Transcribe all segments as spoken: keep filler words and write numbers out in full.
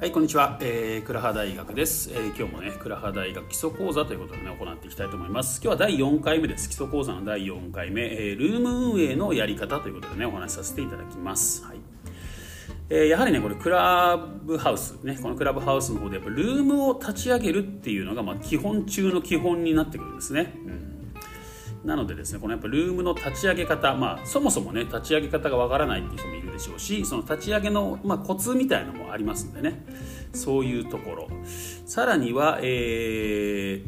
はい、こんにちは、えー、倉葉大学です、えー、今日もね倉葉大学基礎講座ということでね行っていきたいと思います。今日はだいよんかいめです。基礎講座のだいよんかいめ、えー、ルーム運営のやり方ということでねお話しさせていただきます、はいえー、やはりねこれクラブハウスねこのクラブハウスの方でやっぱルームを立ち上げるっていうのが、まあ、基本中の基本になってくるんですね、うん、なのでですねこのやっぱルームの立ち上げ方、まあ、そもそもね立ち上げ方がわからないっていう人もいるでしょうし、その立ち上げの、まあ、コツみたいなのもありますんでね、そういうところ、さらには、え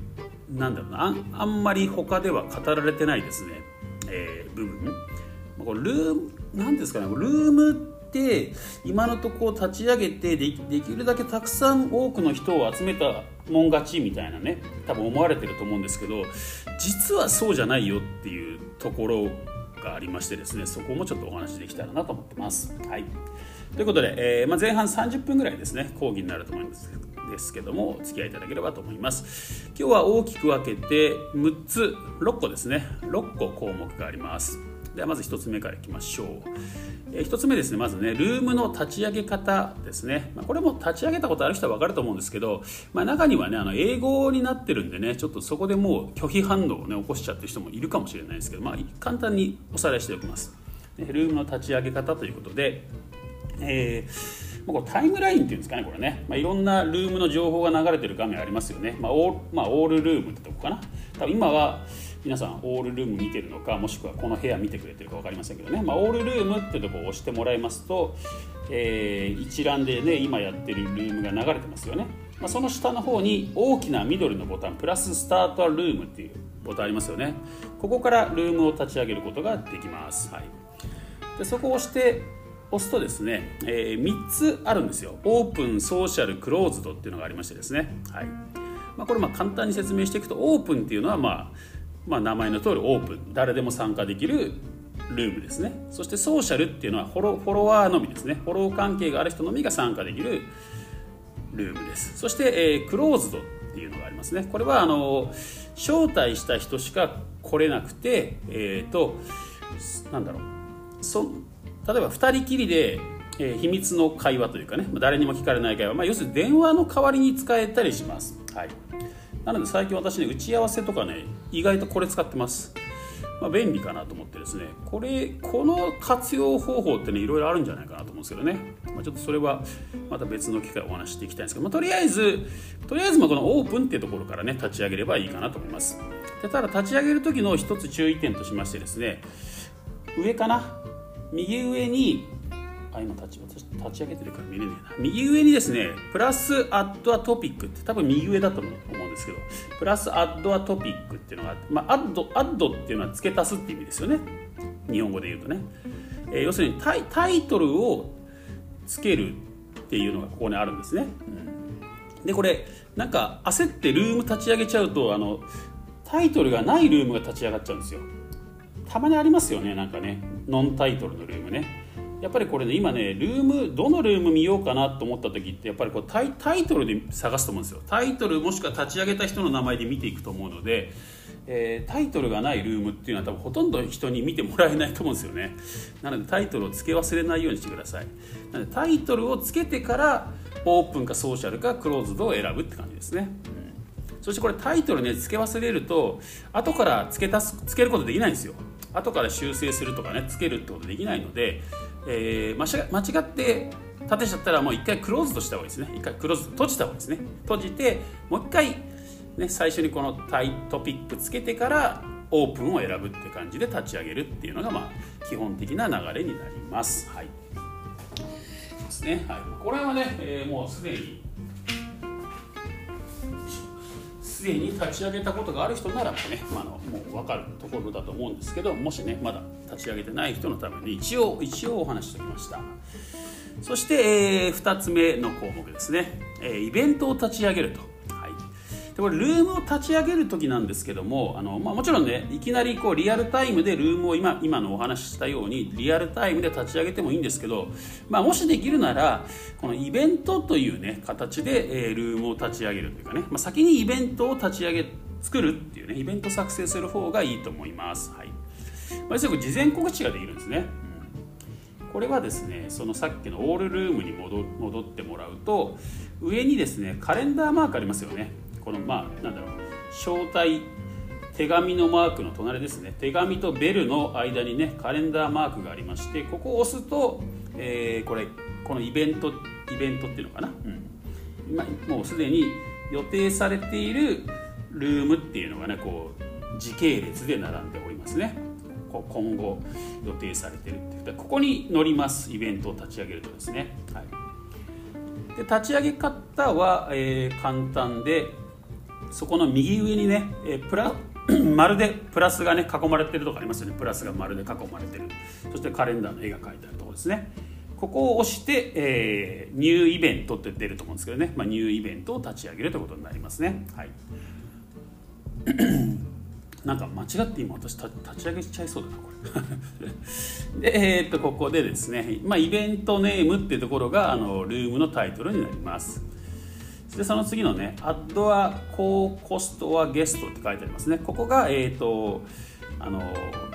ー、なんだろうな、あ、あんまり他では語られてないですね、えー、部分、これルームなんですかね、ルームって今のところ立ち上げてで、できるだけたくさん多くの人を集めたもん勝ちみたいなね、多分思われてると思うんですけど、実はそうじゃないよっていうところがありましてですね、そこもちょっとお話できたらなと思ってます。はい。ということで、えーまあ、前半さんじゅっぷんぐらいですね講義になると思いますですけども、お付き合いいただければと思います。今日は大きく分けてむっつろっこですねろっこ項目があります。ではまずひとつめからいきましょう、えー、ひとつめですね、まずねルームの立ち上げ方ですね、まあ、これも立ち上げたことある人は分かると思うんですけど、まあ、中にはねあの英語になってるんでねちょっとそこでもう拒否反応をね起こしちゃってる人もいるかもしれないですけど、まあ、簡単におさらいしておきます。でルームの立ち上げ方ということで、えー、これタイムラインっていうんですかね、これね、まあ、いろんなルームの情報が流れてる画面ありますよね、まあオール、まあ、オールルームってとこかな、多分今は皆さんオールルーム見てるのか、もしくはこの部屋見てくれてるか分かりませんけどね、まあ、オールルームってとこを押してもらいますと、えー、一覧でね今やってるルームが流れてますよね、まあ、その下の方に大きな緑のボタンプラススタートルームっていうボタンありますよね、ここからルームを立ち上げることができます、はい、でそこを押して押すとですね、えー、みっつあるんですよ。オープン、ソーシャル、クローズドっていうのがありましてですね、はいまあ、これまあ簡単に説明していくと、オープンっていうのは、まあ、まあ名前の通りオープン、誰でも参加できるルームですね。そしてソーシャルっていうのはフォロ、フォロワーのみですね、フォロー関係がある人のみが参加できるルームです。そして、えー、クローズドっていうのがありますね。これはあの招待した人しか来れなくて、えーと、なんだろうそ例えばふたりきりで、えー、秘密の会話というかね、まあ、誰にも聞かれない会話、まあ、要するに電話の代わりに使えたりします、はい、なので最近私ね打ち合わせとかね意外とこれ使ってます、まあ、便利かなと思ってですね、これこの活用方法ってねいろいろあるんじゃないかなと思うんですけどね、まあ、ちょっとそれはまた別の機会お話していきたいんですけど、まあ、とりあえずとりあえずまあこのオープンっていうところからね立ち上げればいいかなと思います。でただ立ち上げる時の一つ注意点としましてですね、上かな右上にあ今立ち立ち上げてるから見れねえな右上にですねプラスアッドアトピックって多分右上だと思うんですけど、プラスアッドアトピックっていうのがあって、まあ、アッドアッドっていうのは付け足すって意味ですよね、日本語で言うとね、えー、要するにタイ、タイトルを付けるっていうのがここにあるんですね、うん、でこれなんか焦ってルーム立ち上げちゃうとあのタイトルがないルームが立ち上がっちゃうんですよ。たまにありますよね、なんかねノンタイトルのルームね、やっぱりこれね今ねルームどのルーム見ようかなと思った時ってやっぱりこう タイ、タイトルで探すと思うんですよ。タイトルもしくは立ち上げた人の名前で見ていくと思うので、えー、タイトルがないルームっていうのは多分ほとんど人に見てもらえないと思うんですよね。なのでタイトルを付け忘れないようにしてください。なのでタイトルを付けてからオープンかソーシャルかクローズドを選ぶって感じですね。そしてこれタイトルね付け忘れると後から付け足す付けることできないんですよ。後から修正するとかねつけるってことできないので、えー、間違って立てちゃったらもう一回クローズドした方がいいですね。一回クローズド閉じた方がいいですね。閉じてもう一回、ね、最初にこのタイトピックつけてからオープンを選ぶって感じで立ち上げるっていうのがまあ基本的な流れになります。はい。ですね。はい、これはね、えー、もうすでにすでに立ち上げたことがある人ならもね、まあ、あのもう分かるところだと思うんですけど、もしねまだ立ち上げてない人のために一応一応お話ししておきました。そして、えー、ふたつめの項目ですね、えー、イベントを立ち上げると、はい、でこれルームを立ち上げる時なんですけども、あの、まあ、もちろんねいきなりこうリアルタイムでルームを 今, 今のお話ししたようにリアルタイムで立ち上げてもいいんですけど、まあ、もしできるならこのイベントという、ね、形で、えー、ルームを立ち上げるというかね、まあ、先にイベントを立ち上げ作るっていうねイベント作成する方がいいと思います。はい、まあ、要するに事前告知ができるんですね。これはですね、そのさっきのオールルームに 戻, 戻ってもらうと、上にですねカレンダーマークありますよね。このまあなんだろう、招待手紙のマークの隣ですね、手紙とベルの間にねカレンダーマークがありまして、ここを押すと、えー、これこのイベントイベントっていうのかな、うんまあ、もうすでに予定されているルームっていうのがねこう時系列で並んでおりますね。今後予定されているっていう、ここに乗ります。イベントを立ち上げるとですね、はい、で立ち上げ方は、えー、簡単で、そこの右上にね、えー、プラまるでプラスがね囲まれてるとこありますよね。プラスがまるで囲まれてる、そしてカレンダーの絵が描いてあるところですね。ここを押して、えー、ニューイベントって出ると思うんですけどね、まあ、ニューイベントを立ち上げるということになりますね、はいなんか間違って今私立ち上げちゃいそうだなこれで、えー、っとここでですね、まあ、イベントネームっていうところがあのルームのタイトルになります。でその次のね、アッドア高コストはゲストって書いてありますね。ここが、えー、っとあの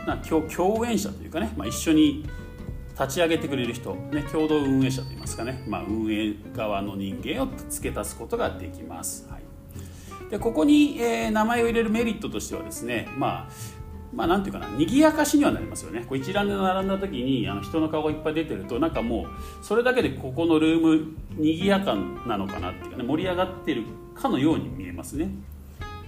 な 共, 共演者というかね、まあ、一緒に立ち上げてくれる人、ね、共同運営者といいますかね、まあ、運営側の人間を付け足すことができます。はい、でここに、えー、名前を入れるメリットとしてはですね、まあ、まあなんていうかな、賑やかしにはなりますよね。こう一覧で並んだ時にあの人の顔がいっぱい出てると、なんかもうそれだけでここのルーム賑やかなのかなっていうかね、盛り上がってるかのように見えますね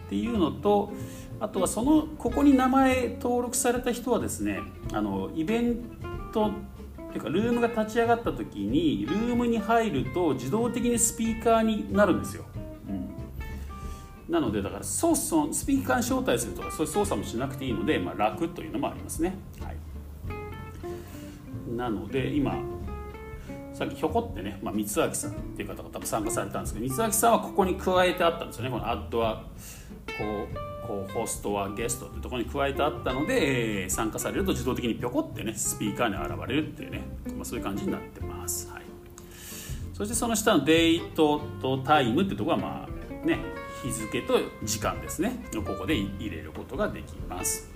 っていうのと、あとはそのここに名前登録された人はですね、あのイベントっていうかルームが立ち上がった時にルームに入ると自動的にスピーカーになるんですよ。なのでだから操作、スピーカーに招待するとかそういう操作もしなくていいので、まあ、楽というのもありますね。はい、なので今さっきひょこってね、まあ、三明さんっていう方が多分参加されたんですけど、三明さんはここに加えてあったんですよね。このアッドはこう、こうホストはゲストってところに加えてあったので、えー、参加されると自動的にぴょこってねスピーカーに現れるっていうね、まあ、そういう感じになってます。はい、そしてその下のデートとタイムってところはまあね、日付と時間ですね、ここで入れることができます。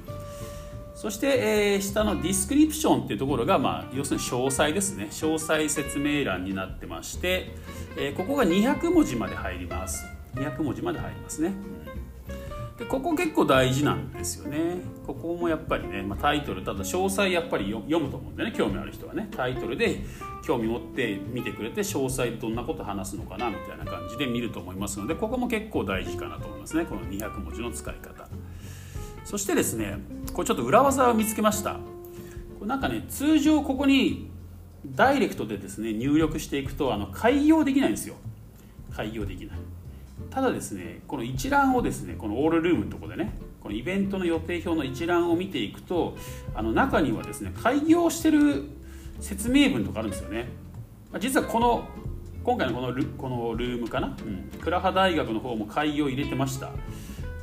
そして、えー、下のディスクリプションというところが、まあ、要するに詳細ですね、詳細説明欄になってまして、えー、ここがにひゃくもじまで入ります。にひゃくもじまで入りますね。でここ結構大事なんですよね。ここもやっぱりね、まあ、タイトル、ただ詳細やっぱり読むと思うんでね、興味ある人はねタイトルで興味持って見てくれて、詳細どんなこと話すのかなみたいな感じで見ると思いますので、ここも結構大事かなと思いますね、このにひゃくもじの使い方。そしてですね、これちょっと裏技を見つけました。これなんかね、通常ここにダイレクトでですね入力していくとあの改行できないんですよ。改行できない。ただですね、この一覧をですね、このオールルームのところでね、このイベントの予定表の一覧を見ていくと、あの中にはですね開業してる説明文とかあるんですよね。実はこの今回のこの ル, このルームかな、うん、倉葉大学の方も開業入れてました。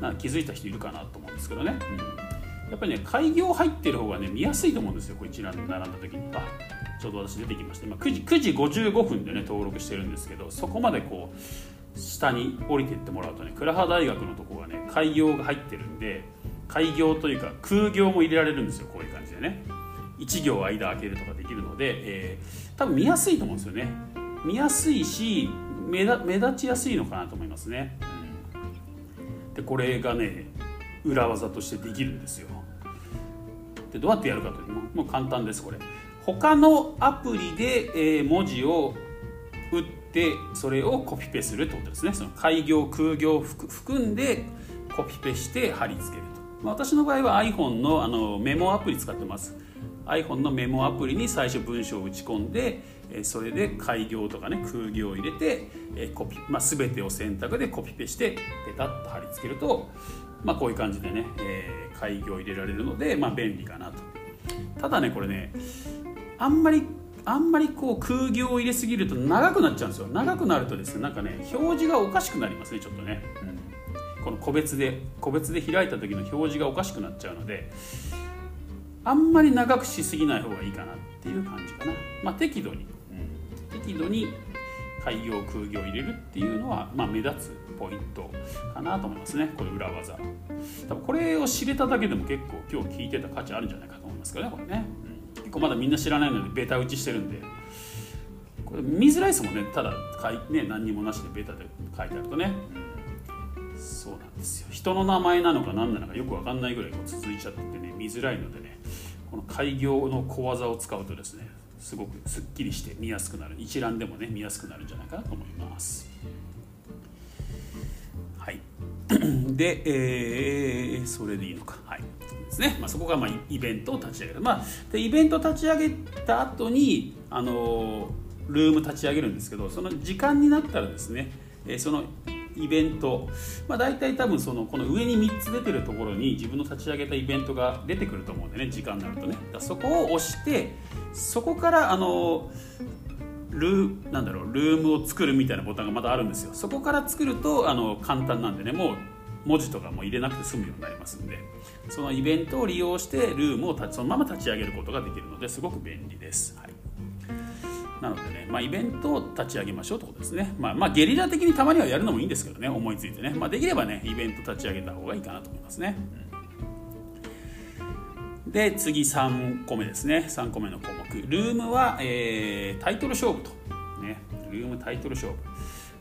なんか気づいた人いるかなと思うんですけどね、うん、やっぱりね開業入ってる方がね見やすいと思うんですよ。こう一覧並んだ時にあちょうど私出てきました。今くじごじゅうごふんでね登録してるんですけど、そこまでこう下に降りていってもらうとね、倉葉大学のところはね開業が入ってるんで、開業というか空業も入れられるんですよ。こういう感じでねいち行間空けるとかできるので、えー、多分見やすいと思うんですよね。見やすいし目立、目立ちやすいのかなと思いますね。でこれがね裏技としてできるんですよ。でどうやってやるかというと、もう簡単です。これ他のアプリで、えー、文字を打ってでそれをコピペするってことですね。その開業空業含んでコピペして貼り付けると、まあ、私の場合は iPhone の, あのメモアプリ使ってます。 iPhone のメモアプリに最初文章を打ち込んで、それで開業とかね空業を入れてコピ、まあ、全てを選択でコピペしてペタッと貼り付けると、まあ、こういう感じでね、えー、開業を入れられるので、まあ、便利かなと。ただねこれねあんまりあんまりこう空行を入れすぎると長くなっちゃうんですよ。長くなるとですね、なんかね表示がおかしくなりますね、ちょっとね、うん、この個別で個別で開いた時の表示がおかしくなっちゃうので、あんまり長くしすぎない方がいいかなっていう感じかな。まあ適度に、うん、適度に開業空行を入れるっていうのは、まあ、目立つポイントかなと思いますね。これ裏技、多分これを知れただけでも結構今日聞いてた価値あるんじゃないかと思いますけどね、これね。結構まだみんな知らないのでベータ打ちしてるんで、これ見づらいですもんね。ただね、何にもなしでベータで書いてあるとね、うん、そうなんですよ。人の名前なのか何なのかよく分かんないぐらい続いちゃってね、見づらいのでね、この改行の小技を使うとですね、すごくすっきりして見やすくなる、一覧でもね見やすくなるんじゃないかなと思います。はいで、えー、それでいいのか、はいですね。まあ、そこがまあイベントを立ち上げる、まあ、でイベントを立ち上げた後にあのー、ルーム立ち上げるんですけど、その時間になったらですね、えー、そのイベント、まあ、大体多分そのこの上にみっつ出てるところに自分の立ち上げたイベントが出てくると思うんでね、時間になるとね、だそこを押して、そこからあのルー、なんだろう、ルームを作るみたいなボタンがまたあるんですよ。そこから作るとあの簡単なんでね、もう文字とかも入れなくて済むようになりますんで、そのイベントを利用してルームをたそのまま立ち上げることができるのですごく便利です、はい。なのでね、まあ、イベントを立ち上げましょうということですね。まあ、まあゲリラ的にたまにはやるのもいいんですけどね、思いついてね、まあ、できればねイベント立ち上げた方がいいかなと思いますね、うん、で次さんこめですね。さんこめの項目、ルームは、えー、タイトル勝負と、ね、ルームタイトル勝負、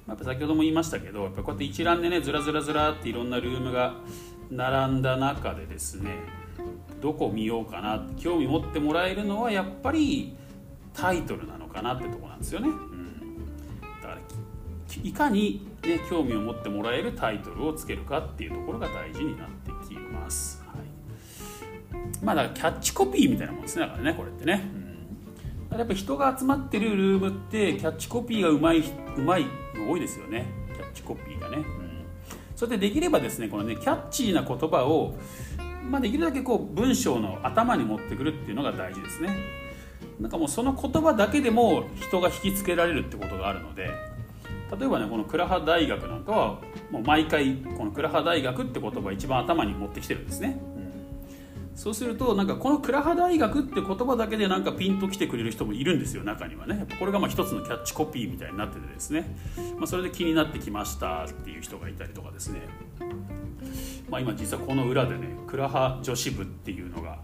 やっぱ先ほども言いましたけど、やっぱこうやって一覧でねずらずらずらっていろんなルームが並んだ中でですね、どこ見ようかなって興味持ってもらえるのはやっぱりタイトルなのかなってとこなんですよね、うん、だからいかに、ね、興味を持ってもらえるタイトルをつけるかっていうところが大事になってきます、はい。まあ、だからキャッチコピーみたいなもんですね、だからねこれってね、うん、やっぱ人が集まってるルームってキャッチコピーがうまいうまい多いですよね、キャッチコピーがね、うん、それでできればですね、このねキャッチーな言葉を、まあ、できるだけこう文章の頭に持ってくるっていうのが大事ですね。なんかもうその言葉だけでも人が引きつけられるってことがあるので、例えばねこの倉葉大学なんかはもう毎回この倉葉大学って言葉を一番頭に持ってきてるんですね、うん、そうするとなんかこの倉葉大学って言葉だけでなんかピンときてくれる人もいるんですよ、中にはね。やっぱこれがまあ一つのキャッチコピーみたいになっててですね、まあ、それで気になってきましたっていう人がいたりとかですね、まあ、今実はこの裏でね倉葉女子部っていうのが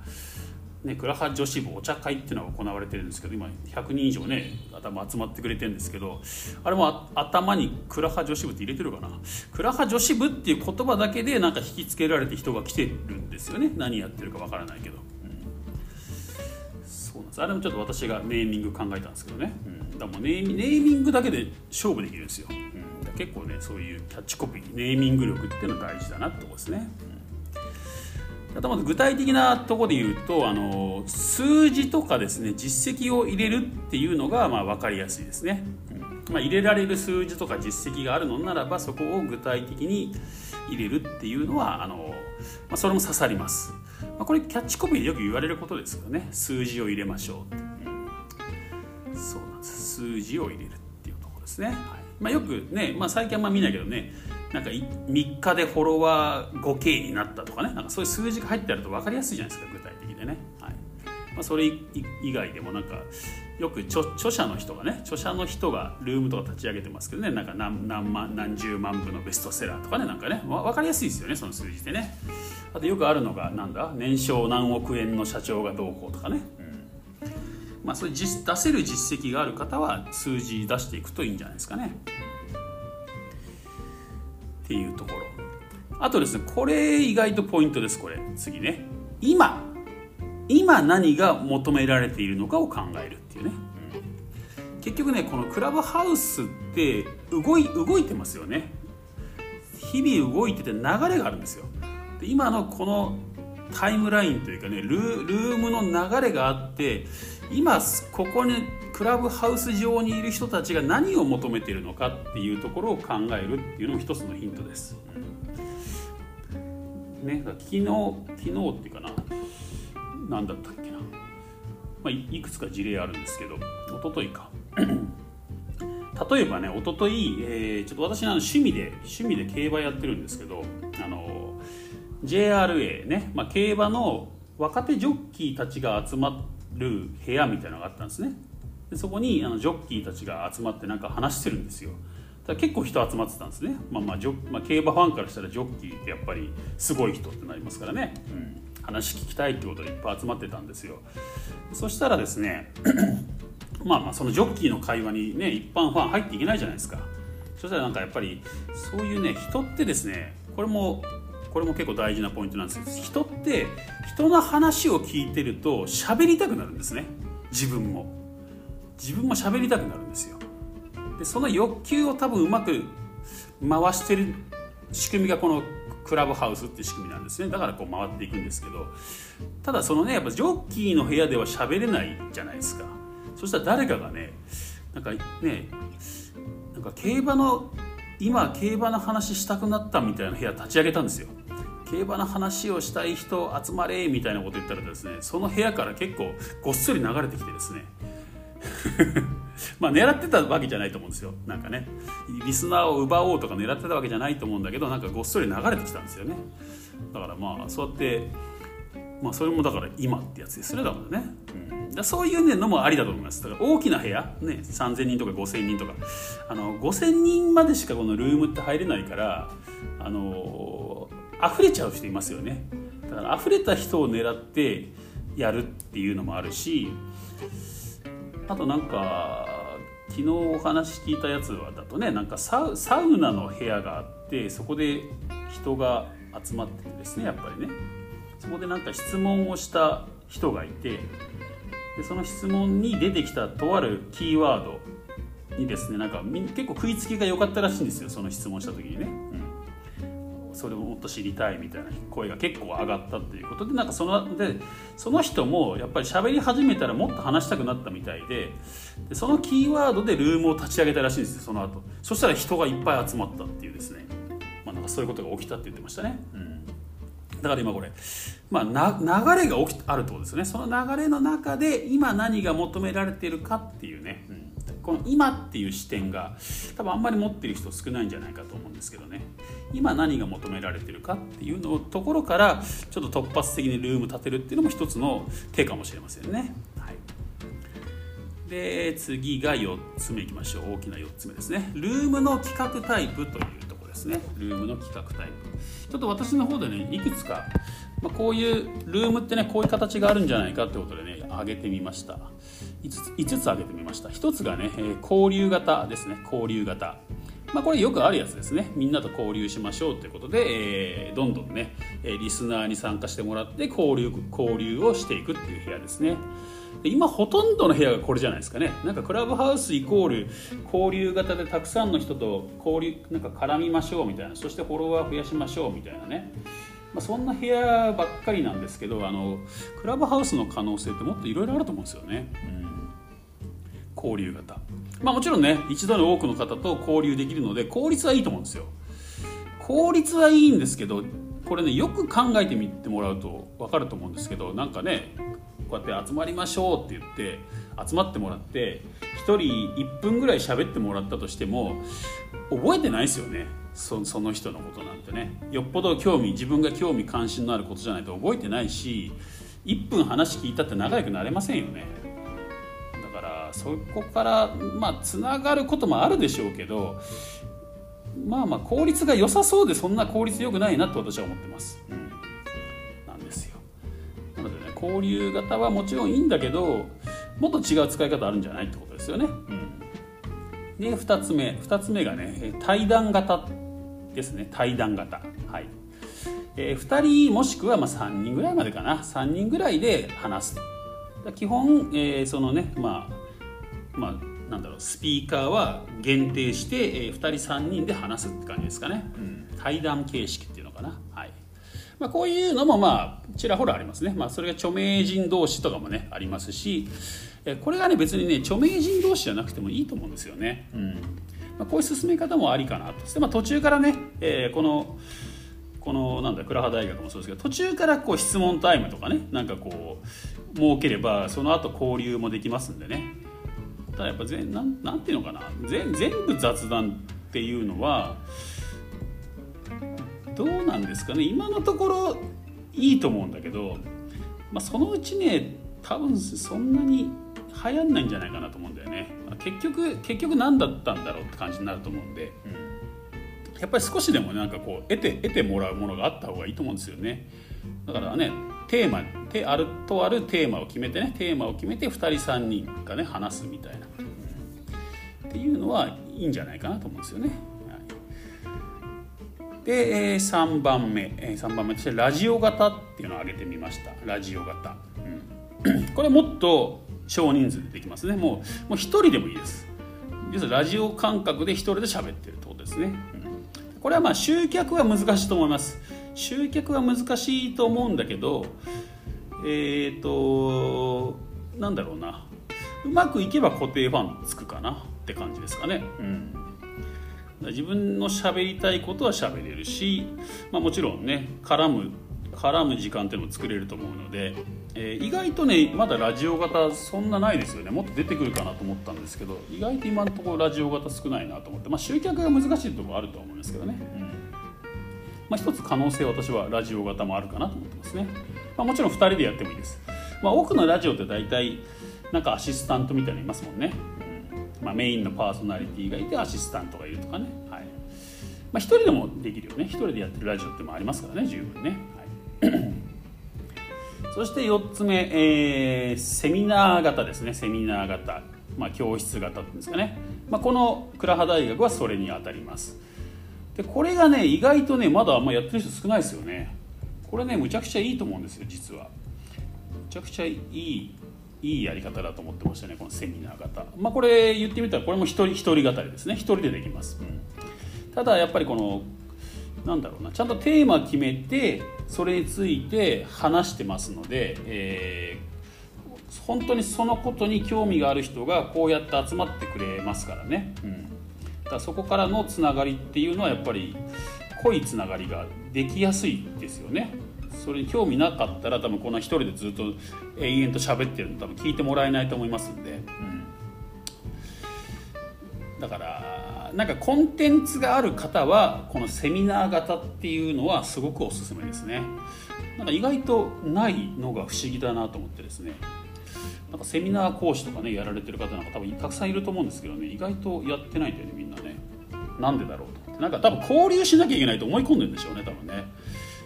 ね、倉葉女子部お茶会っていうのが行われてるんですけど、今ひゃくにん以上ね頭集まってくれてるんですけど、あれもあ頭に倉葉女子部って入れてるかな、倉葉女子部っていう言葉だけでなんか引きつけられて人が来てるんですよね、何やってるかわからないけど、うん、そうなんです。あれもちょっと私がネーミング考えたんですけどね、うん、だからもう ネ, ーネーミングだけで勝負できるんですよ、うん、だ結構ねそういうキャッチコピー、ネーミング力っていうのが大事だなってとこですね、うん。あとまず具体的なところで言うと、あの数字とかですね実績を入れるっていうのがまあ分かりやすいですね、まあ、入れられる数字とか実績があるのならばそこを具体的に入れるっていうのはあの、まあ、それも刺さります、まあ、これキャッチコピーでよく言われることですけどね、数字を入れましょうって、そうなんです、数字を入れるっていうところですね、はい。まあ、よくね、まあ、最近あんま見ないけどね、なんかみっかでフォロワー ごケー になったとかね、なんかそういう数字が入ってあると分かりやすいじゃないですか、具体的でね、はい。まあ、それ以外でもなんかよく著、著者の人がね著者の人がルームとか立ち上げてますけどね、なんか 何, 何万何十万部のベストセラーとかね、なんかね分かりやすいですよね、その数字でね。あとよくあるのがなんだ、年商何億円の社長がどうこうとかね、うん、まあそれ出せる実績がある方は数字出していくといいんじゃないですかねっていうところ。あとですね、これ意外とポイントです。これ次ね、今今何が求められているのかを考えるっていうね、うん、結局ねこのクラブハウスって動い、動いてますよね、日々動いてて流れがあるんですよ。で今のこのタイムラインというかね、ルー、ルームの流れがあって、今ここにクラブハウス上にいる人たちが何を求めているのかっていうところを考えるっていうのも一つのヒントです、ね。昨日、昨日っていうかな、何だったっけな、まあ、いくつか事例あるんですけど、おとといか例えばねおととい、えー、ちょっと私の趣味で趣味で競馬やってるんですけど、あの ジェイアールエー ね、まあ、競馬の若手ジョッキーたちが集まる部屋みたいなのがあったんですね。でそこにあのジョッキーたちが集まってなんか話してるんですよ。だから結構人集まってたんですね、まあまあジョまあ、競馬ファンからしたらジョッキーってやっぱりすごい人ってなりますからね、うん、話聞きたいってことでいっぱい集まってたんですよ。そしたらですねまあまあそのジョッキーの会話にね一般ファン入っていけないじゃないですか。そしたらなんかやっぱりそういうね人ってですねこれもこれも結構大事なポイントなんですけど、人って人の話を聞いてると喋りたくなるんですね。自分も自分も喋りたくなるんですよ。でその欲求を多分うまく回してる仕組みがこのクラブハウスって仕組みなんですね。だからこう回っていくんですけど、ただそのねやっぱジョッキーの部屋では喋れないじゃないですか。そしたら誰かがねなんかねなんか競馬の今競馬の話したくなったみたいな部屋立ち上げたんですよ。競馬の話をしたい人集まれみたいなこと言ったらですね、その部屋から結構ごっそり流れてきてですねまあ狙ってたわけじゃないと思うんですよ。なんかねリスナーを奪おうとか狙ってたわけじゃないと思うんだけど、なんかごっそり流れてきたんですよね。だからまあそうやって、まあ、それもだから今ってやつですね。だからね、うん、だそういう、ね、のもありだと思います。だから大きな部屋、ね、さんぜんにんとかごせんにんとかあのごせんにんまでしかこのルームって入れないからあの溢れちゃう人いますよね。だから溢れた人を狙ってやるっていうのもあるし、あとなんか昨日お話聞いたやつはだとねなんかサウ、サウナの部屋があってそこで人が集まっててですね、やっぱりねそこでなんか質問をした人がいて、でその質問に出てきたとあるキーワードにですねなんか結構食いつきが良かったらしいんですよ。その質問した時にね、うん、それをもっと知りたいみたいな声が結構上がったということで、なんかそのでその人もやっぱり喋り始めたらもっと話したくなったみたいで、でそのキーワードでルームを立ち上げたらしいんですよ。その後そしたら人がいっぱい集まったっていうですね、まあ、なんかそういうことが起きたって言ってましたね、うん、だから今これ、まあ、な流れが起きあるってことですね。その流れの中で今何が求められているかっていうね、うん、この今っていう視点が多分あんまり持ってる人少ないんじゃないかと思うんですけどね。今何が求められてるかっていうのところからちょっと突発的にルーム立てるっていうのも一つの手かもしれませんね、はい、で次がよっつめいきましょう。大きなよっつめですね。ルームの企画タイプというところですね。ルームの企画タイプ、ちょっと私の方でねいくつか、まあ、こういうルームってねこういう形があるんじゃないかってことでね挙げてみました。いつつ挙げてみました。ひとつがね、えー、交流型ですね。交流型、まあ、これよくあるやつですね。みんなと交流しましょうということで、えー、どんどんねリスナーに参加してもらって交流、交流をしていくっていう部屋ですね。で今ほとんどの部屋がこれじゃないですかね。なんかクラブハウスイコール交流型でたくさんの人と交流なんか絡みましょうみたいな、そしてフォロワー増やしましょうみたいなね、まあ、そんな部屋ばっかりなんですけど、あのクラブハウスの可能性ってもっといろいろあると思うんですよね、うん、交流型、まあ、もちろんね一度に多くの方と交流できるので効率はいいと思うんですよ。効率はいいんですけど、これねよく考えてみてもらうと分かると思うんですけど、なんかねこうやって集まりましょうって言って集まってもらってひとりいっぷんぐらい喋ってもらったとしても覚えてないですよね。 そ, その人のことなんてねよっぽど興味自分が興味関心のあることじゃないと覚えてないし、いっぷん話聞いたって仲良くなれませんよね。だからそこからまあつながることもあるでしょうけど、まあまあ効率が良さそうでそんな効率良くないなと私は思ってます、うん、なんですよ。なのでね交流型はもちろんいいんだけど、もっと違う使い方あるんじゃないってことですよね、うん、でふたつめふたつめがね対談型ですね。対談型、はい、えー、ふたりもしくはまあさんにんぐらいまでかな。さんにんぐらいで話す。基本、えー、そのね、まあ、まあ、なんだろう、スピーカーは限定して、えー、ふたりさんにんで話すって感じですかね。うん、対談形式っていうのかな。はい。まあ、こういうのもまあ、ちらほらありますね。まあ、それが著名人同士とかもね、ありますし、えー、これがね、別にね、著名人同士じゃなくてもいいと思うんですよね。うん。まあ、こういう進め方もありかなと。そして、まあ、途中からね、えー、この、このなんだ倉葉大学もそうですけど、途中からこう質問タイムとかねなんかこう設ければその後交流もできますんでね。ただやっぱ全 な, なんていうのかな 全, 全部雑談っていうのはどうなんですかね。今のところいいと思うんだけど、まあ、そのうちね多分そんなに流行んないんじゃないかなと思うんだよね。結局結局何だったんだろうって感じになると思うんで、うん、やっぱり少しでもなんかこう得て、得てもらうものがあった方がいいと思うんですよね。だからねテーマであるとあるテーマを決めてねテーマを決めてふたりさんにんがね話すみたいなっていうのはいいんじゃないかなと思うんですよね。でさんばんめさんばんめとしてラジオ型っていうのを挙げてみました。ラジオ型、うん、これもっと少人数でできますね。もうもうひとりでもいいです。要するにラジオ感覚でひとりで喋ってるってことですね、うん、これはまあ集客は難しいと思います。集客は難しいと思うんだけどえっとなんだろうなうまくいけば固定ファンつくかなって感じですかね、うん自分の喋りたいことは喋れるし、まあ、もちろんね絡む絡む時間っていうのも作れると思うので、えー、意外とねまだラジオ型そんなないですよね。もっと出てくるかなと思ったんですけど意外と今のところラジオ型少ないなと思って、まあ、集客が難しいところもあると思うんですけどね、うんまあ、一つ可能性は私はラジオ型もあるかなと思ってますね、まあ、もちろんふたりでやってもいいです、まあ、多くのラジオって大体なんかアシスタントみたいなのいますもんね。まあ、メインのパーソナリティがいてアシスタントがいるとかね、はいまあ、ひとりでもできるよね。ひとりでやってるラジオってもありますからね十分ね、はい、そしてよっつめ、えー、セミナー型ですね。セミナー型、まあ、教室型っていうんですかね、まあ、この倉葉大学はそれに当たります。でこれがね意外とねまだあんまやってる人少ないですよね。これねむちゃくちゃいいと思うんですよ。実はむちゃくちゃいいいいやり方だと思ってましたねこのセミナー型、まあ、これ言ってみたらこれも一人一人語りですね。一人でできます、うん、ただやっぱりこのなんだろうなちゃんとテーマ決めてそれについて話してますので、えー、本当にそのことに興味がある人がこうやって集まってくれますからね、うん、だからそこからのつながりっていうのはやっぱり濃いつながりができやすいですよね。それに興味なかったら多分こんな一人でずっと永遠と喋ってるの多分聞いてもらえないと思いますんで、うん、だからなんかコンテンツがある方はこのセミナー型っていうのはすごくおすすめですね。なんか意外とないのが不思議だなと思ってですねなんかセミナー講師とかねやられてる方なんか多分たくさんいると思うんですけどね意外とやってないんだよねみんなね。なんでだろうと思ってなんか多分交流しなきゃいけないと思い込んでるんでしょうね多分ね。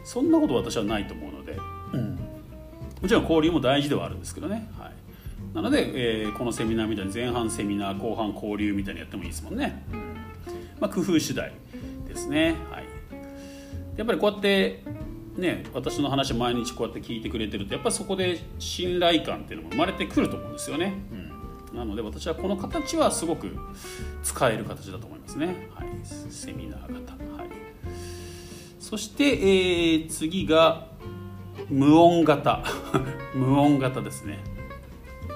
そんなこと私はないと思うので、うん、もちろん交流も大事ではあるんですけどね、はい、なので、えー、このセミナーみたいに前半セミナー後半交流みたいにやってもいいですもんね、うんまあ、工夫次第ですね、はい、やっぱりこうやってね私の話を毎日こうやって聞いてくれてるとやっぱりそこで信頼感っていうのも生まれてくると思うんですよね、うん、なので私はこの形はすごく使える形だと思いますね、はい、セミナー型、はいそして、えー、次が無音型無音型ですね、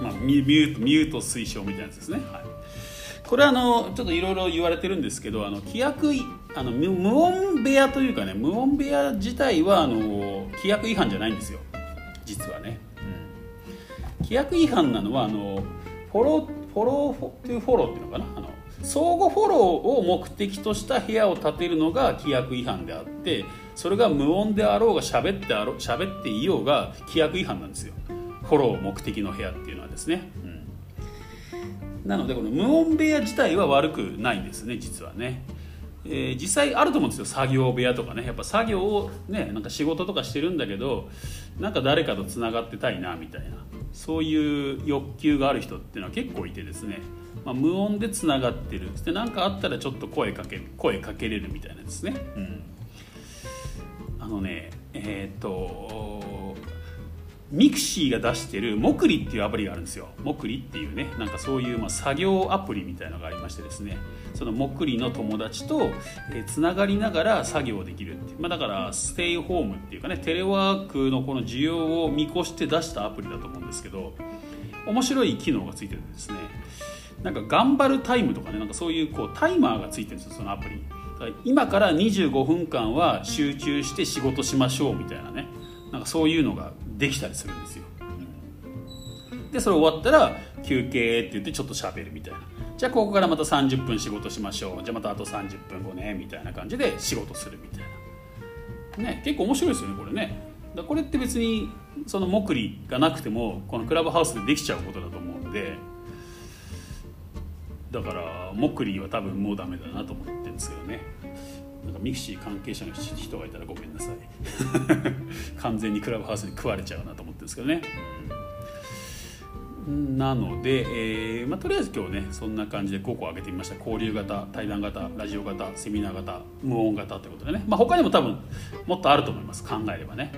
まあ、ミュート、ミュート推奨みたいなやつですね、はい、これはあのちょっといろいろ言われてるんですけどあの規約あの無音部屋というかね無音部屋自体はあの規約違反じゃないんですよ実はね、うん、規約違反なのはあのフォロー、フォロー、トゥーフォローっていうのかなあの相互フォローを目的とした部屋を建てるのが規約違反であってそれが無音であろうが喋ってあろう喋っていようが規約違反なんですよ。フォロー目的の部屋っていうのはですね、うん、なのでこの無音部屋自体は悪くないんですね実はね、えー、実際あると思うんですよ作業部屋とかねやっぱ作業をねなんか仕事とかしてるんだけどなんか誰かとつながってたいなみたいなそういう欲求がある人っていうのは結構いてですねまあ、無音でつながってるで何かあったらちょっと声かけ声かけれるみたいなですね、うん、あのねえっ、ー、とミクシーが出してるモクリっていうアプリがあるんですよ。モクリっていうねなんかそういうまあ作業アプリみたいなのがありましてですねそのモクリの友達とつながりながら作業できるっていう、まあ、だからステイホームっていうかねテレワークのこの需要を見越して出したアプリだと思うんですけど面白い機能がついてるんですね。なんか頑張るタイムとかねなんかそういうこうタイマーがついてるんですよそのアプリ。今からにじゅうごふんかんは集中して仕事しましょうみたいなねなんかそういうのができたりするんですよ。でそれ終わったら休憩って言ってちょっと喋るみたいなじゃあここからまたさんじゅっぷん仕事しましょうじゃあまたあとさんじゅっぷんごねみたいな感じで仕事するみたいなね結構面白いですよねこれね。だこれって別にその目利がなくてもこのクラブハウスでできちゃうことだと思うんでだからモクリーは多分もうダメだなと思ってるんですけどね。なんかミクシー関係者の人がいたらごめんなさい完全にクラブハウスに食われちゃうなと思ってるんですけどね。なので、えーまあ、とりあえず今日ねそんな感じでごこ挙げてみました。交流型、対談型、ラジオ型、セミナー型、無音型ということでね、まあ、他にも多分もっとあると思います、考えればね、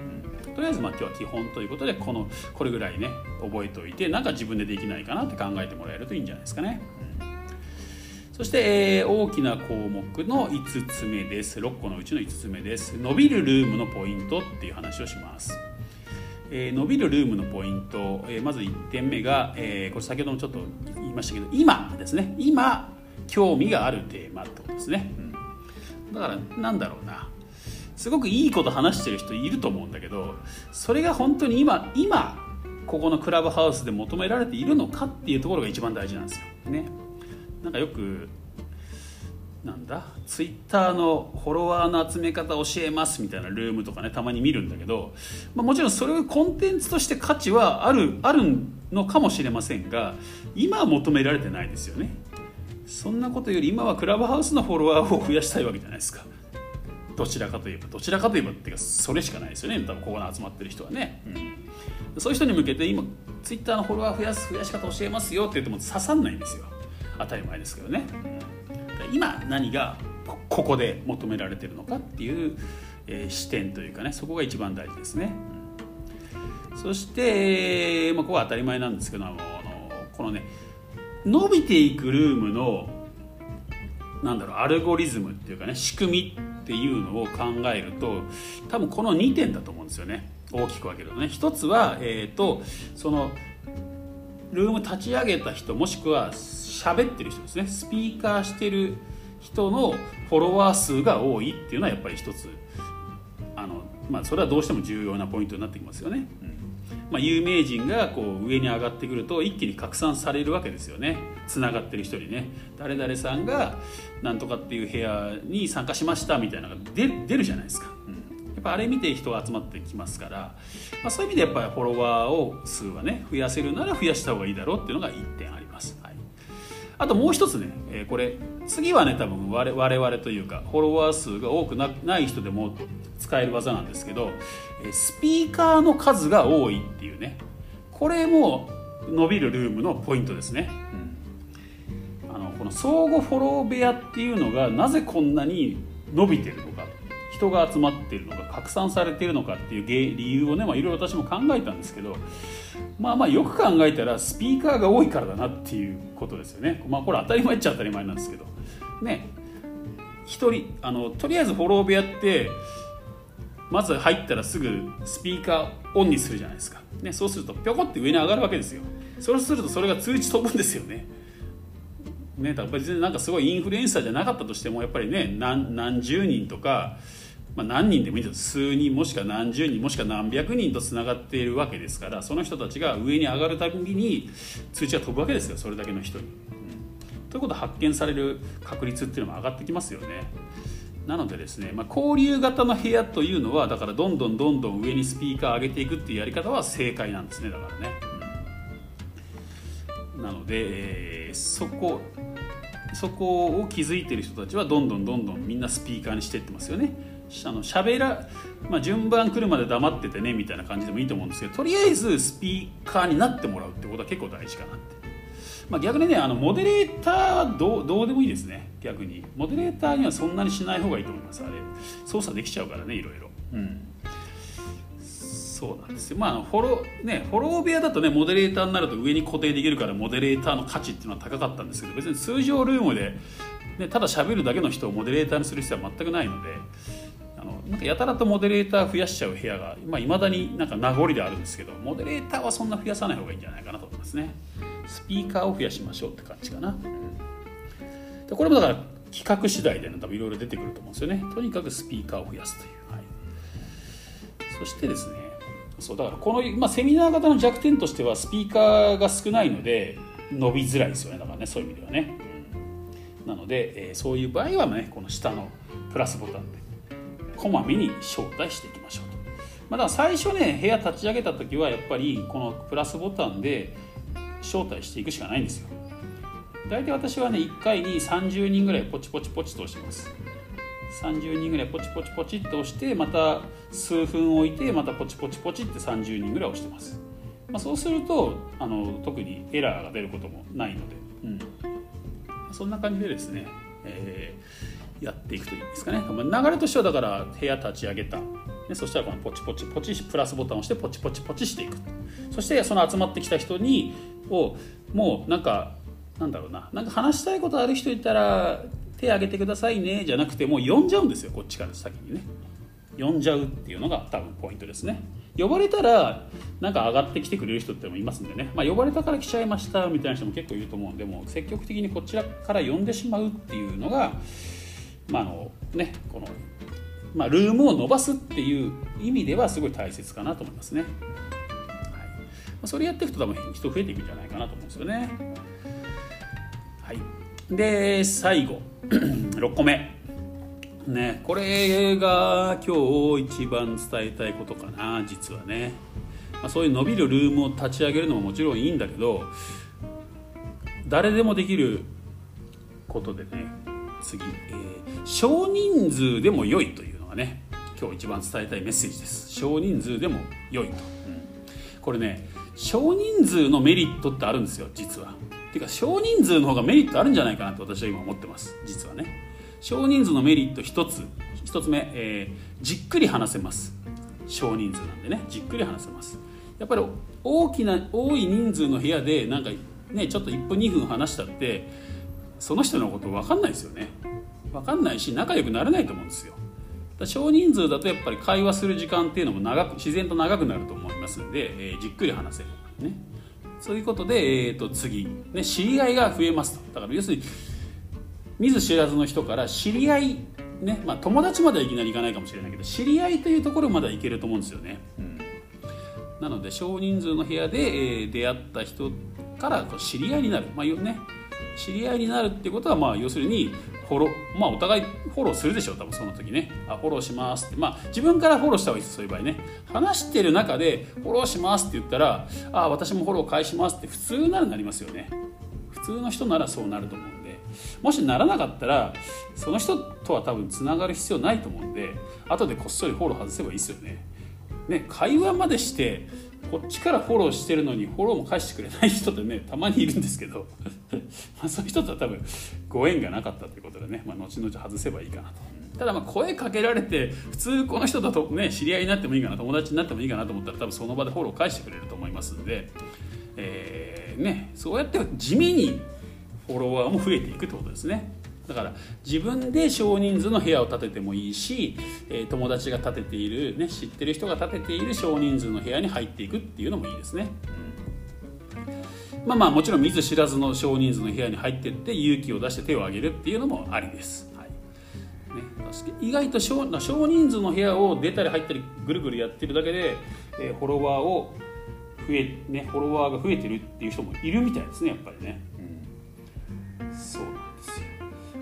うん、とりあえずまあ今日は基本ということで この、これぐらいね覚えておいて、なんか自分でできないかなって考えてもらえるといいんじゃないですかね、うん、そして、えー、大きな項目のいつつめです。ろっこのうちのいつつめです。伸びるルームのポイントっていう話をします。えー、伸びるルームのポイント、えー、まずいってんめが、えー、これ先ほどもちょっと言いましたけど、今ですね、今興味があるテーマってことですね、うん、だからなんだろうな、すごくいいこと話してる人いると思うんだけど、それが本当に今今ここのクラブハウスで求められているのかっていうところが一番大事なんですよね。なんかよくなんだツイッターのフォロワーの集め方教えますみたいなルームとかねたまに見るんだけど、まあ、もちろんそれをコンテンツとして価値はある、あるのかもしれませんが、今は求められてないですよね。そんなことより今はクラブハウスのフォロワーを増やしたいわけじゃないですか。どちらかといえばどちらかといえばっていうかそれしかないですよね、多分ここに集まってる人はね、うん、そういう人に向けて今ツイッターのフォロワー増やす増やし方教えますよって言っても刺さんないんですよ、当たり前ですけどね。今何がここで求められているのかっていう視点というかね、そこが一番大事ですね。そして、まあ、ここは当たり前なんですけど、あのこのね伸びていくルームのなんだろうアルゴリズムっていうかね、仕組みっていうのを考えると多分このにてんだと思うんですよね、大きく分けるとね。一つは、えーと、そのルーム立ち上げた人もしくは喋ってる人ですね、スピーカーしてる人のフォロワー数が多いっていうのはやっぱり一つあの、まあ、それはどうしても重要なポイントになってきますよね、うん、まあ、有名人がこう上に上がってくると一気に拡散されるわけですよね、つながってる人にね。誰々さんがなんとかっていう部屋に参加しましたみたいなのが 出, 出るじゃないですか、うん、やっぱあれ見て人が集まってきますから、まあ、そういう意味でやっぱりフォロワーを数はね増やせるなら増やした方がいいだろうっていうのがいってんあります。あともう一つね、えー、これ次はね多分我々というかフォロワー数が多く な, ない人でも使える技なんですけど、えー、スピーカーの数が多いっていうね、これも伸びるルームのポイントですね、うん、あのこの相互フォロー部屋っていうのがなぜこんなに伸びてるのか、人が集まってるのか、拡散されてるのかっていう理由をね、まあ、いろいろ私も考えたんですけど、まあまあよく考えたらスピーカーが多いからだなっていうことですよね。まあこれ当たり前っちゃ当たり前なんですけどね、一人あのとりあえずフォロー部屋ってまず入ったらすぐスピーカーオンにするじゃないですか、ね、そうするとぴょこって上に上がるわけですよ。そうするとそれが通知飛ぶんですよね。ね、やっぱりなんかすごいインフルエンサーじゃなかったとしてもやっぱりね 何, 何十人とか、まあ、何人でもいいんです、数人もしくは何十人もしくは何百人とつながっているわけですから、その人たちが上に上がるたびに通知が飛ぶわけですよ、それだけの人に、うん、ということは発見される確率っていうのも上がってきますよね。なのでですね、まあ、交流型の部屋というのはだからどんどんどんどん上にスピーカー上げていくっていうやり方は正解なんですね、だからね、うん、なので、えー、そこそこを気づいている人たちはどんどんどんどんみんなスピーカーにしていってますよね。あのしゃべら、まあ、順番来るまで黙っててねみたいな感じでもいいと思うんですけど、とりあえずスピーカーになってもらうってことは結構大事かなって、まあ、逆にねあのモデレーターは ど, どうでもいいですね。逆にモデレーターにはそんなにしない方がいいと思います。あれ操作できちゃうからね、いろいろ、うん、そうなんですよ。まあフォロー、ね、フォロー部屋だとねモデレーターになると上に固定できるからモデレーターの価値っていうのは高かったんですけど、別に通常ルームで、ね、ただ喋るだけの人をモデレーターにする必要は全くないので、なんかやたらとモデレーター増やしちゃう部屋がいまだになんか名残であるんですけど、モデレーターはそんな増やさない方がいいんじゃないかなと思いますね。スピーカーを増やしましょうって感じかな、うん、でこれもだから企画次第で、ね、多分いろいろ出てくると思うんですよね。とにかくスピーカーを増やすという、はい、そしてですね、そうだからこの、まあ、セミナー型の弱点としてはスピーカーが少ないので伸びづらいですよね。だからねそういう意味ではね、うん、なので、えー、そういう場合はねこの下のプラスボタンでこまめに招待していきましょうと、まあ、だから最初ね部屋立ち上げた時はやっぱりこのプラスボタンで招待していくしかないんですよ。大体私はねいっかいにさんじゅうにんぐらいポチポチポチ通してます。さんじゅうにんぐらいポチポチポチっと押して、また数分置いてまたポチポチポチってさんじゅうにんぐらい押してます、まあ、そうするとあの特にエラーが出ることもないので、うん、そんな感じでですね、えー、やっていくといいですかね。流れとしてはだから部屋立ち上げた、そしたらこのポチポチポチプラスボタンを押してポチポチポチしていく、そしてその集まってきた人にをもうなんかなんだろうな、なんか話したいことある人いたら手挙げてくださいねじゃなくて、もう呼んじゃうんですよ、こっちから先にね呼んじゃうっていうのが多分ポイントですね。呼ばれたらなんか上がってきてくれる人ってもいますんでね、まあ、呼ばれたから来ちゃいましたみたいな人も結構いると思うんで、もう積極的にこちらから呼んでしまうっていうのが、まああのね、この、まあ、ルームを伸ばすっていう意味ではすごい大切かなと思いますね、はい。それやっていくと多分人増えていくんじゃないかなと思うんですよね、はい。で最後ろっこめ、ね、これが今日一番伝えたいことかな実はね、まあ、そういう伸びるルームを立ち上げるのももちろんいいんだけど、誰でもできることでね、次、えー、少人数でも良いというのがね今日一番伝えたいメッセージです。少人数でも良いと、うん、これね少人数のメリットってあるんですよ実は。てか少人数の方がメリットあるんじゃないかなと私は今思ってます実はね。少人数のメリット一つ一つ目、えー、じっくり話せます。少人数なんでねじっくり話せます。やっぱり大きな多い人数の部屋でなんかねちょっといっぷんにふん話したってその人のこと分かんないですよね。分かんないし仲良くなれないと思うんですよ。だ少人数だとやっぱり会話する時間っていうのも長く自然と長くなると思いますので、えー、じっくり話せるね。そういうことで、えー、と次、ね、知り合いが増えますと。だから要するに見ず知らずの人から知り合い、ねまあ、友達まではいきなりいかないかもしれないけど知り合いというところまではいけると思うんですよね、うん、なので少人数の部屋で、えー、出会った人からこう知り合いになる、まあね、知り合いになるってことは、まあ、要するにフォロー、まあ、お互いフォローするでしょう多分その時ね。あフォローしますって、まあ、自分からフォローした方がいいです。そういう場合ね話してる中でフォローしますって言ったらあ私もフォロー返しますって普通ならなりますよね。普通の人ならそうなると思うんで、もしならなかったらその人とは多分つながる必要ないと思うんで、後でこっそりフォロー外せばいいですよね。ね会話までしてこっちからフォローしてるのにフォローも返してくれない人ってねたまにいるんですけどまあそういう人とは多分ご縁がなかったということでね、まあ、後々外せばいいかなと。ただまあ声かけられて普通この人と、ね、知り合いになってもいいかな友達になってもいいかなと思ったら多分その場でフォロー返してくれると思いますので、えーね、そうやって地味にフォロワーも増えていくということですね。だから自分で少人数の部屋を建ててもいいし、えー、友達が建てている、ね、知ってる人が建てている少人数の部屋に入っていくっていうのもいいですね、うん、まあまあもちろん見ず知らずの少人数の部屋に入っていって勇気を出して手を挙げるっていうのもありです、はいね、意外と 少, 少人数の部屋を出たり入ったりぐるぐるやってるだけで、えー、フォロワーを増え、ね、フォロワーが増えてるっていう人もいるみたいですねやっぱりね、うん、そうなんですよ。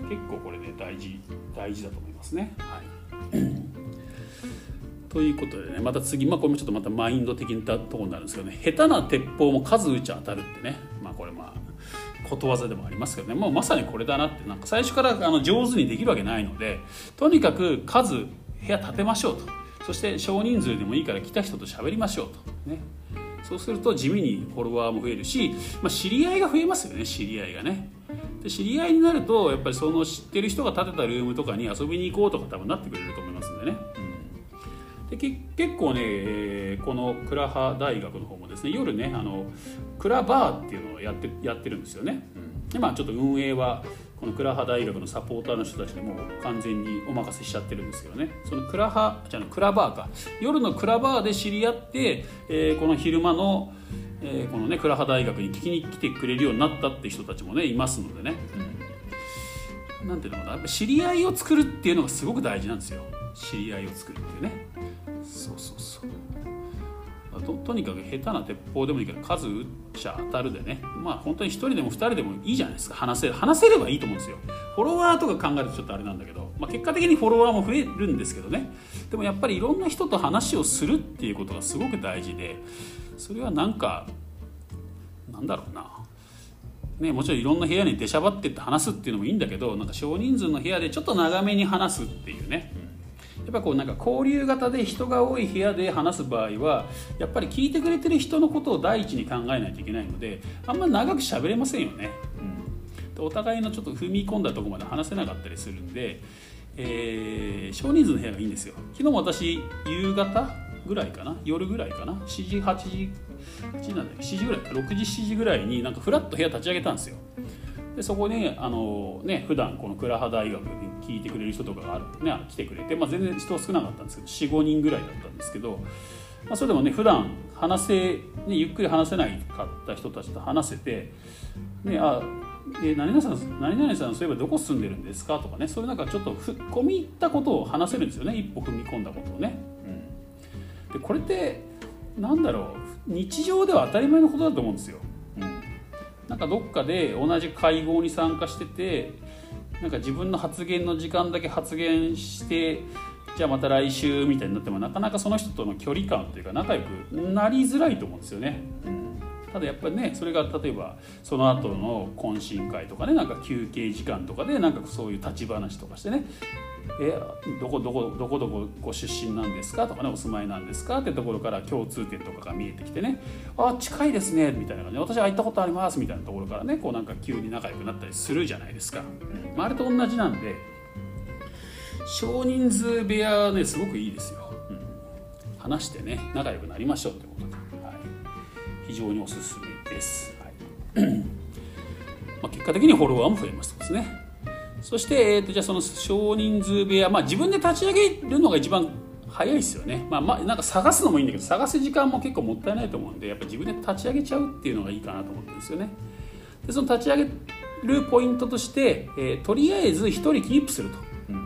結構これね大事大事だと思いますね、はい、ということでねまた次、まあ、これもちょっとまたマインド的なところになるんですけどね、下手な鉄砲も数打ち当たるってね、まあこれまあことわざでもありますけどね、まあ、まさにこれだなって。なんか最初からあの上手にできるわけないので、とにかく数部屋建てましょうと。そして少人数でもいいから来た人と喋りましょうとね。そうすると地味にフォロワーも増えるし、まあ、知り合いが増えますよね。知り合いがねで知り合いになるとやっぱりその知ってる人が建てたルームとかに遊びに行こうとか多分なってくれると思いますんでね、うん、でけ結構ね、えー、このクラハ大学の方もですね夜ねあのクラバーっていうのをやって、やってるんですよね、うん、でまあちょっと運営はこのクラハ大学のサポーターの人たちにもう完全にお任せしちゃってるんですけどね、そのクラハじゃあクラバーか夜のクラバーで知り合って、えー、この昼間の、えー、このねクラハ大学に聞きに来てくれるようになったって人たちもねいますのでね、うん、なんていうのかなやっぱ知り合いを作るっていうのがすごく大事なんですよ。知り合いを作るっていうねそうそうそうと, とにかく下手な鉄砲でもいいから数打っちゃ当たるでね、まあ本当に一人でも二人でもいいじゃないですか。話せる話せればいいと思うんですよ。フォロワーとか考えるとちょっとあれなんだけど、まあ、結果的にフォロワーも増えるんですけどね、でもやっぱりいろんな人と話をするっていうことがすごく大事で、それはなんかなんだろうなね、もちろんいろんな部屋に出しゃばってって話すっていうのもいいんだけど、なんか少人数の部屋でちょっと長めに話すっていうね、やっぱこうなんか交流型で人が多い部屋で話す場合はやっぱり聞いてくれてる人のことを第一に考えないといけないので、あんま長く喋れませんよね、うん、お互いのちょっと踏み込んだところまで話せなかったりするんで、えー、少人数の部屋がいいんですよ。昨日も私夕方ぐらいかな、夜ぐらいかな、しちじはちじなんだっけ、しちじぐらいか、ろくじしちじぐらいになんかフラッと部屋立ち上げたんですよ。でそこにあのね、普段この倉羽大学で聞いてくれる人とかがある、ね、来てくれて、まあ、全然人少なかったんですけど よん,ご 人ぐらいだったんですけど、まあ、それでもね普段話せ、ね、ゆっくり話せないかった人たちと話せて、ね、あえ何々さん、何々さんそういえばどこ住んでるんですかとかね、そういうなんかちょっとふっ込み入ったことを話せるんですよね、一歩踏み込んだことをね、うん、でこれってなんだろう、日常では当たり前のことだと思うんですよ。なんかどっかで同じ会合に参加してて、なんか自分の発言の時間だけ発言してじゃあまた来週みたいになってもなかなかその人との距離感というか仲良くなりづらいと思うんですよね。ただやっぱりね、それが例えばその後の懇親会とかね、なんか休憩時間とかでなんかそういう立ち話とかしてね、えどこどこどこどこご出身なんですかとかね、お住まいなんですかってところから共通点とかが見えてきてね、あ近いですねみたいな感じで、私は行ったことありますみたいなところからね、こうなんか急に仲良くなったりするじゃないですか。まあ、あれと同じなんで少人数部屋ねすごくいいですよ、うん、話してね仲良くなりましょうってことで、はい、非常におすすめです、はい。まあ、結果的にフォロワーも増えましたですね。そして、えーと、じゃあその少人数部屋、まあ、自分で立ち上げるのが一番早いですよね。まあまあ、なんか探すのもいいんだけど、探す時間も結構もったいないと思うんで、やっぱり自分で立ち上げちゃうっていうのがいいかなと思ってるんですよね。でその立ち上げるポイントとして、えー、とりあえず一人キープすると、うん、や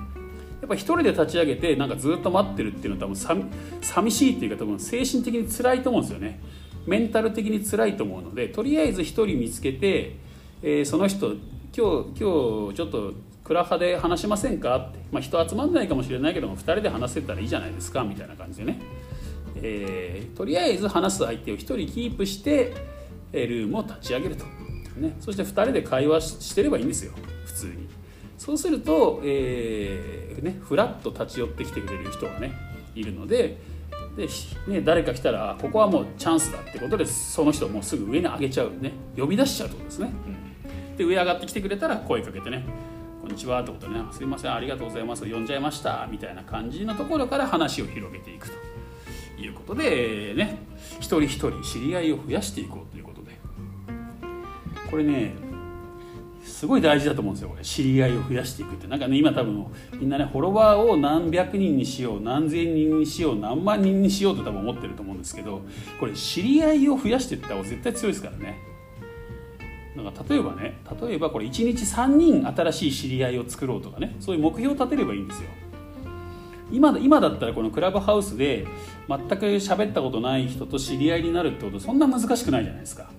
っぱ一人で立ち上げてなんかずっと待ってるっていうのは多分寂しいっていうか、多分精神的に辛いと思うんですよね。メンタル的に辛いと思うので、とりあえず一人見つけて、えー、その人今日, 今日ちょっと倉羽で話しませんかって、まあ、人集まんないかもしれないけどもふたりで話せたらいいじゃないですかみたいな感じでね、えー、とりあえず話す相手をひとりキープしてルームを立ち上げると、ね、そしてふたりで会話してればいいんですよ普通に。そうすると、えーね、フラッと立ち寄ってきてくれる人がねいるので、で、ね、誰か来たらここはもうチャンスだってことで、その人をもうすぐ上に上げちゃうね、呼び出しちゃうってことですね、うん。で上上がってきてくれたら声かけてね、こんにちはってことでね、すいませんありがとうございます呼んじゃいましたみたいな感じのところから話を広げていくということでね、一人一人知り合いを増やしていこうということで、これねすごい大事だと思うんですよ。これ知り合いを増やしていくって、なんかね今多分みんなねフォロワーを何百人にしよう、何千人にしよう、何万人にしようと多分思ってると思うんですけど、これ知り合いを増やしていった方が絶対強いですからね。なんか例えばね、例えばこれいちにちさんにん新しい知り合いを作ろうとかね、そういう目標を立てればいいんですよ。 今, 今だったらこのクラブハウスで全く喋ったことない人と知り合いになるってこと、そんな難しくないじゃないですか、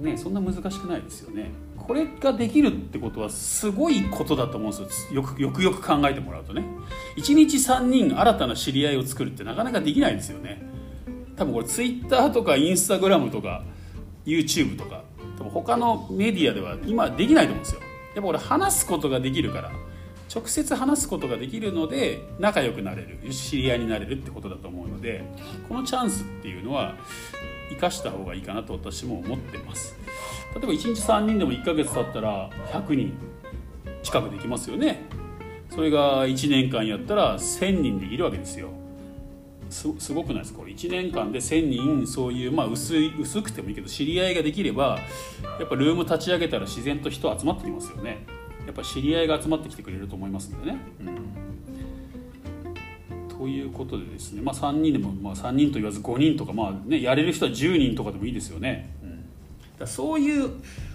ね、そんな難しくないですよね。これができるってことはすごいことだと思うんですよ。よくよくよく考えてもらうとね、いちにちさんにん新たな知り合いを作るってなかなかできないですよね。多分これツイッターとかインスタグラムとか YouTube とか他のメディアでは今できないと思うんですよ。やっぱ俺話すことができるから、直接話すことができるので仲良くなれる、知り合いになれるってことだと思うので、このチャンスっていうのは生かした方がいいかなと私も思ってます。例えばいちにちさんにんでもいっかげつ経ったらひゃくにん近くできますよね。それがいちねんかんやったらせんにんできるわけですよ。す, すごくないですか。これいちねんかんでせんにん、そういう、まあ、薄い薄くてもいいけど知り合いができれば、やっぱルーム立ち上げたら自然と人集まってきますよね。やっぱ知り合いが集まってきてくれると思いますんでね、うん、ということでですね、まあ、さんにんでも、まあ、さんにんと言わずごにんとか、まあね、やれる人はじゅうにんとかでもいいですよね、うん、だそういう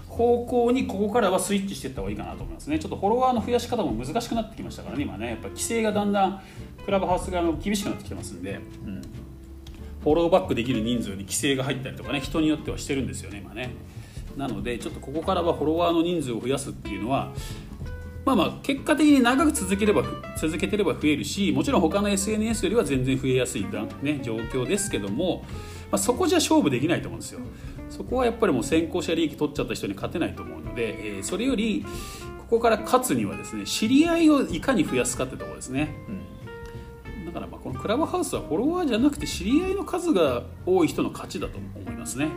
方向にここからはスイッチしていった方がいいかなと思いますね。ちょっとフォロワーの増やし方も難しくなってきましたからね今ね、やっぱり規制がだんだんクラブハウス側の厳しくなってきてますんで、うん、フォローバックできる人数に規制が入ったりとかね、人によってはしてるんですよね今ね。なのでちょっとここからはフォロワーの人数を増やすっていうのは、まあまあ結果的に長く続ければ続けてれば増えるし、もちろん他の エスエヌエス よりは全然増えやすい、ね、状況ですけども、あ、そこじゃ勝負できないと思うんですよ。そこはやっぱりもう先行者利益取っちゃった人に勝てないと思うので、えー、それよりここから勝つにはですね、知り合いをいかに増やすかってところですね、うん、だからまあこのクラブハウスはフォロワーじゃなくて知り合いの数が多い人の勝ちだと思いますね、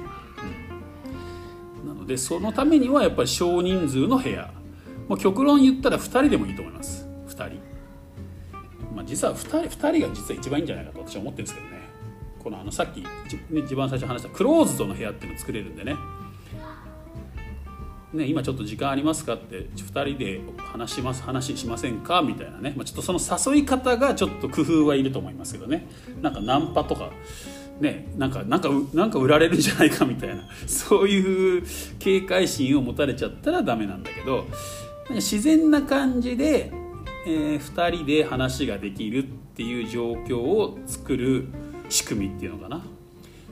うん、なのでそのためにはやっぱり少人数の部屋、まあ、極論言ったらふたりでもいいと思います。ふたり、まあ、実はふたり, ふたりが実は一番いいんじゃないかと私は思ってるんですけどね。このあのさっき一番最初話したクローズドの部屋っていうのを作れるんでね、ね、今ちょっと時間ありますかってふたりで話します話しませんかみたいなね、まあ、ちょっとその誘い方がちょっと工夫はいると思いますけどね、なんかナンパとか、ね、なんか、なんか、なんか売られるんじゃないかみたいな、そういう警戒心を持たれちゃったらダメなんだけど、自然な感じでえー、ふたりで話ができるっていう状況を作る仕組みっていうのかな、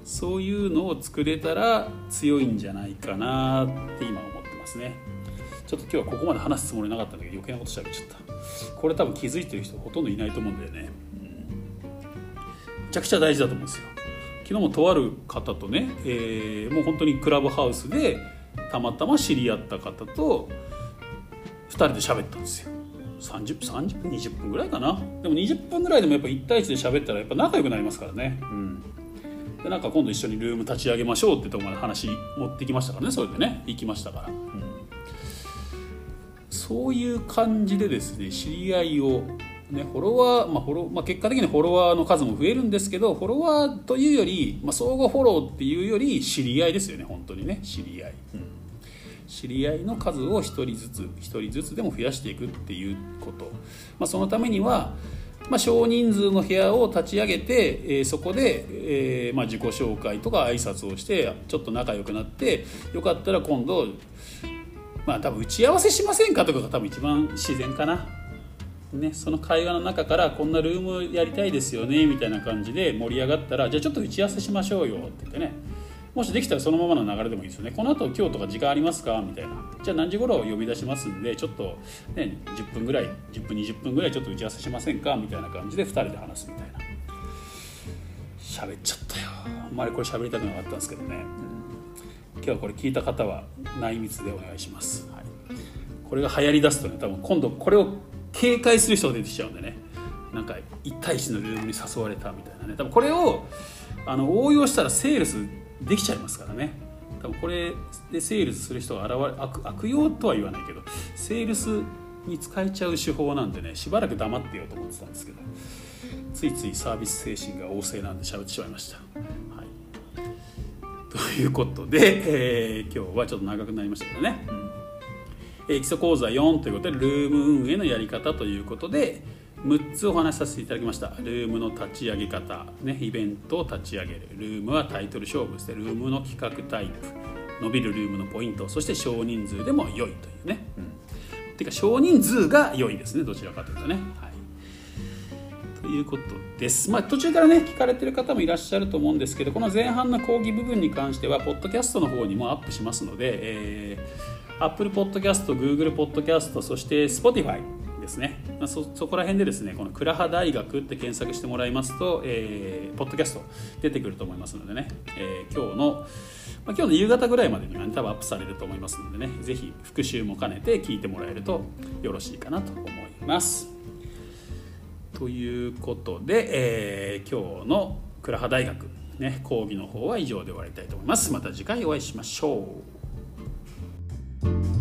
そういうのを作れたら強いんじゃないかなって今思ってますね。ちょっと今日はここまで話すつもりなかったんだけど余計なことしゃべっちゃった。これ多分気づいてる人ほとんどいないと思うんだよね、うん、めちゃくちゃ大事だと思うんですよ。昨日もとある方とね、えー、もう本当にクラブハウスでたまたま知り合った方とふたりで喋ったんですよ。さんじゅっぷん、さんじゅっぷん、にじゅっぷんぐらいかな。でもにじゅっぷんぐらいでもやっぱいち対いちで喋ったらやっぱ仲良くなりますからね、うん、でなんか今度一緒にルーム立ち上げましょうってとこまで話持ってきましたからね。それでね行きましたから、うん、そういう感じでですね知り合いを、ね、フォロワー、まあフォロまあ、結果的にフォロワーの数も増えるんですけど、フォロワーというより、まあ、相互フォローっていうより知り合いですよね。本当にね知り合い、うん、知り合いの数を一人ずつ一人ずつでも増やしていくっていうこと、まあ、そのためには、まあ、少人数の部屋を立ち上げて、えー、そこで、えーまあ、自己紹介とか挨拶をしてちょっと仲良くなって、よかったら今度、まあ、多分打ち合わせしませんかとかが多分一番自然かな、ね、その会話の中からこんなルームやりたいですよねみたいな感じで盛り上がったら、じゃあちょっと打ち合わせしましょうよって言ってね、もしできたらそのままの流れでもいいですよね。この後今日とか時間ありますかみたいな、じゃあ何時頃呼び出しますんでちょっと、ね、じゅっぷんぐらいじゅっぷんにじゅっぷんぐらいちょっと打ち合わせしませんかみたいな感じでふたりで話すみたいな。喋っちゃったよ。あんまりこれ喋りたくなかったんですけどね、うん、今日はこれ聞いた方は内密でお願いします、はい、これが流行りだすとね多分今度これを警戒する人が出てきちゃうんでね、なんかいち対いちのルームに誘われたみたいなね、多分これをあの応用したらセールスできちゃいますからね。多分これでセールスする人が現れ、悪、悪用とは言わないけどセールスに使えちゃう手法なんでね、しばらく黙ってようと思ってたんですけど、ついついサービス精神が旺盛なんで喋ってしまいました、はい、ということで、えー、今日はちょっと長くなりましたけどね、えー、基礎講座よんということでルーム運営のやり方ということでむっつお話しさせていただきました。ルームの立ち上げ方、ね、イベントを立ち上げる、ルームはタイトル勝負してルームの企画タイプ、伸びるルームのポイント、そして少人数でも良いというね、うん、てか少人数が良いですね、どちらかというとね、はい、ということです、まあ、途中からね聞かれてる方もいらっしゃると思うんですけど、この前半の講義部分に関してはポッドキャストの方にもアップしますので、えー、Apple Podcast、Google Podcast、そして Spotifyですね、そ, そこら辺でですねこの倉葉大学って検索してもらいますと、えー、ポッドキャスト出てくると思いますのでね、えー、今日の、まあ、今日の夕方ぐらいまでには、ね、多分アップされると思いますのでね、ぜひ復習も兼ねて聞いてもらえるとよろしいかなと思いますということで、えー、今日の倉葉大学、ね、講義の方は以上で終わりたいと思います。また次回お会いしましょう。